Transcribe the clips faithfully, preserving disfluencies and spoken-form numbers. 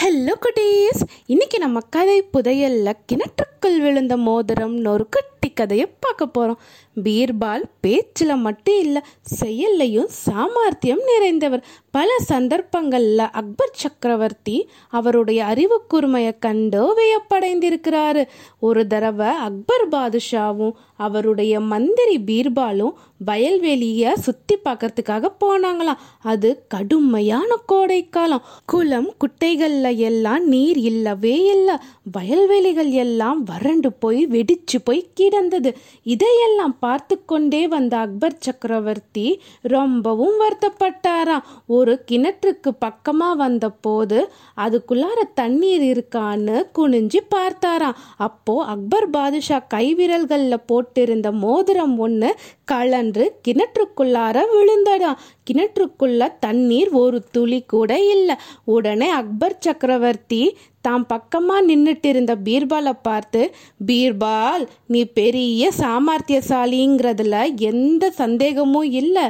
Hello குட்டீஸ், இன்றைக்கி நம்ம கதை புதையல்ல கிணற்றுக்குள் விழுந்த மோதிரம்னு ஒரு குட்டி கதையை பார்க்க போகிறோம். பீர்பால் பேச்சில் மட்டும் இல்லை, செயல்லையும் சாமர்த்தியம் நிறைந்தவர். பல சந்தர்ப்பங்களில் அக்பர் சக்கரவர்த்தி அவருடைய அறிவு கூர்மையை கண்டு வியப்படைந்திருக்கிறாரு. ஒரு தடவை அக்பர் பாதுஷாவும் அவருடைய மந்திரி பீர்பாலும் வயல்வெளியை சுற்றி பார்க்கறதுக்காக போனாங்களாம். அது கடுமையான கோடைக்காலம். குளம் குட்டைகள்ல எல்லாம் நீர் இல்லவே இல்லை. வயல்வெளிகள் எல்லாம் வறண்டு போய் வெடிச்சு போய் கிடந்தது. இதையெல்லாம் பார்த்து கொண்டே வந்த அக்பர் சக்கரவர்த்தி ரொம்பவும் வருத்தப்பட்டாராம். ஒரு கிணற்றுக்கு பக்கமாக வந்த போது அதுக்குள்ளார தண்ணீர் இருக்கான்னு குனிஞ்சு பார்த்தாராம். அப்போது அக்பர் பாதுஷா கைவிரல்களில் போட்டிருந்த மோதிரம் ஒன்று கலன்று கிணற்றுக்குள்ளார விழுந்தடாம். கிணற்றுக்குள்ள தண்ணீர் ஒரு துளி கூட இல்லை. உடனே அக்பர் சக்கரவர்த்தி தாம் பக்கமாக நின்றுட்டு இருந்த பீர்பாலை பார்த்து, பீர்பால், நீ பெரிய சாமர்த்தியசாலிங்கிறதுல எந்த சந்தேகமும் இல்லை.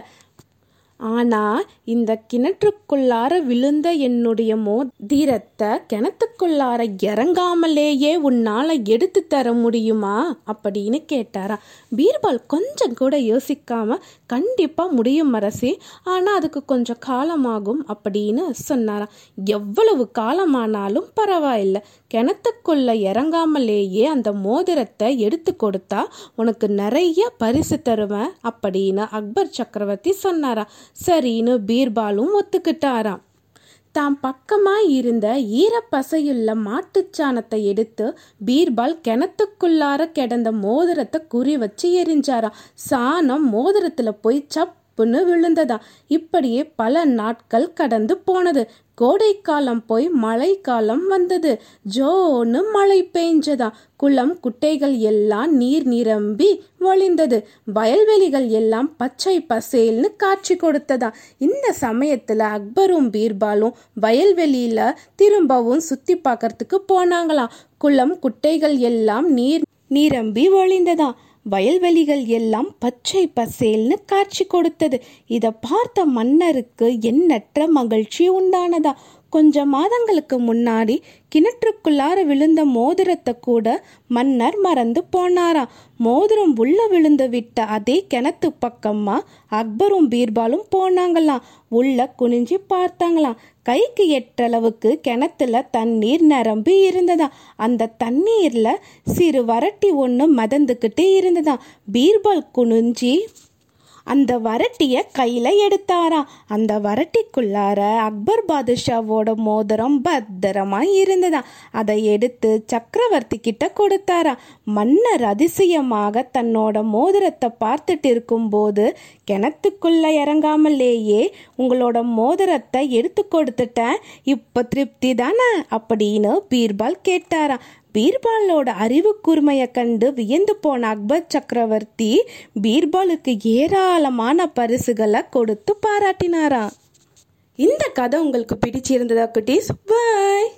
ஆனால் இந்த கிணற்றுக்குள்ளார விழுந்த என்னுடைய மோதிரத்தை கிணத்துக்குள்ளார இறங்காமலேயே உன்னால் எடுத்து தர முடியுமா அப்படின்னு கேட்டாராம். பீர்பால் கொஞ்சம் கூட யோசிக்காமல், கண்டிப்பாக முடியும் அரசி, ஆனால் அதுக்கு கொஞ்சம் காலமாகும் அப்படின்னு சொன்னாராம். எவ்வளவு காலமானாலும் பரவாயில்லை, கிணத்துக்குள்ளே இறங்காமலேயே அந்த மோதிரத்தை எடுத்து கொடுத்தா உனக்கு நிறைய பரிசு தருவேன் அப்படின்னு அக்பர் சக்கரவர்த்தி சொன்னாராம். சரின்னு பீர்பாலும் ஒத்துக்கிட்டாராம். தாம் பக்கமாக இருந்த ஈரப்பசையுள்ள மாட்டுச்சாணத்தை எடுத்து பீர்பால் கிணத்துக்குள்ளார கிடந்த மோதிரத்தை குறி வச்சு எரிஞ்சாராம். சாணம் மோதிரத்தில் போய் சப்புன்னு விழுந்ததா. இப்படியே பல நாட்கள் கடந்து போனது. கோடைக்காலம் போய் மழை காலம் வந்தது. ஜோன்னு மழை பெஞ்சதா. குளம் குட்டைகள் எல்லாம் நீர் நிரம்பி வழிந்தது. வயல்வெளிகள் எல்லாம் பச்சை பசேல்னு காட்சி கொடுத்ததா. இந்த சமயத்தில் அக்பரும் பீர்பாலும் வயல்வெளியில் திரும்பவும் சுற்றி பார்க்கறதுக்கு போனாங்களாம். குளம் குட்டைகள் எல்லாம் நீர் நிரம்பி வழிந்ததா. வயல்வெளிகள் எல்லாம் பச்சை பசேல்னு காட்சி கொடுத்தது. இதை பார்த்த மன்னருக்கு எண்ணற்ற மகிழ்ச்சி உண்டானதா. கொஞ்ச மாதங்களுக்கு முன்னாடி கிணற்றுக்குள்ளார விழுந்த மோதிரத்தை கூட மன்னர் மறந்து போனாரா. மோதிரம் உள்ள விழுந்து விட்ட அதே கிணத்து பக்கமா அக்பரும் பீர்பாலும் போனாங்களாம். உள்ள குனிஞ்சு பார்த்தாங்களாம். கைக்கு எட்டளவுக்கு கிணத்துல தண்ணீர் நிரம்பி இருந்ததா. அந்த தண்ணீர்ல சிறு வறட்டி ஒன்று மிதந்துக்கிட்டே இருந்ததா. பீர்பால் குனிஞ்சி அந்த வரட்டியை கையில் எடுத்தாராம். அந்த வரட்டிக்குள்ளார அக்பர் பாதுஷாவோட மோதிரம் பத்திரமாக இருந்ததா. அதை எடுத்து சக்கரவர்த்தி கிட்ட கொடுத்தாராம். மன்னர் அதிசயமாக தன்னோட மோதிரத்தை பார்த்துட்டு இருக்கும்போது, கிணத்துக்குள்ளே இறங்காமலேயே உங்களோட மோதிரத்தை எடுத்து கொடுத்துட்டேன், இப்போ திருப்தி தானே அப்படின்னு பீர்பால் கேட்டாராம். பீர்பாலோட அறிவு கூர்மையை கண்டு வியந்து போன அக்பர் சக்கரவர்த்தி பீர்பாலுக்கு ஏராளமான பரிசுகளை கொடுத்து பாராட்டினாராம். இந்த கதை உங்களுக்கு பிடிச்சிருந்ததா குட்டீஸ்? பாய்.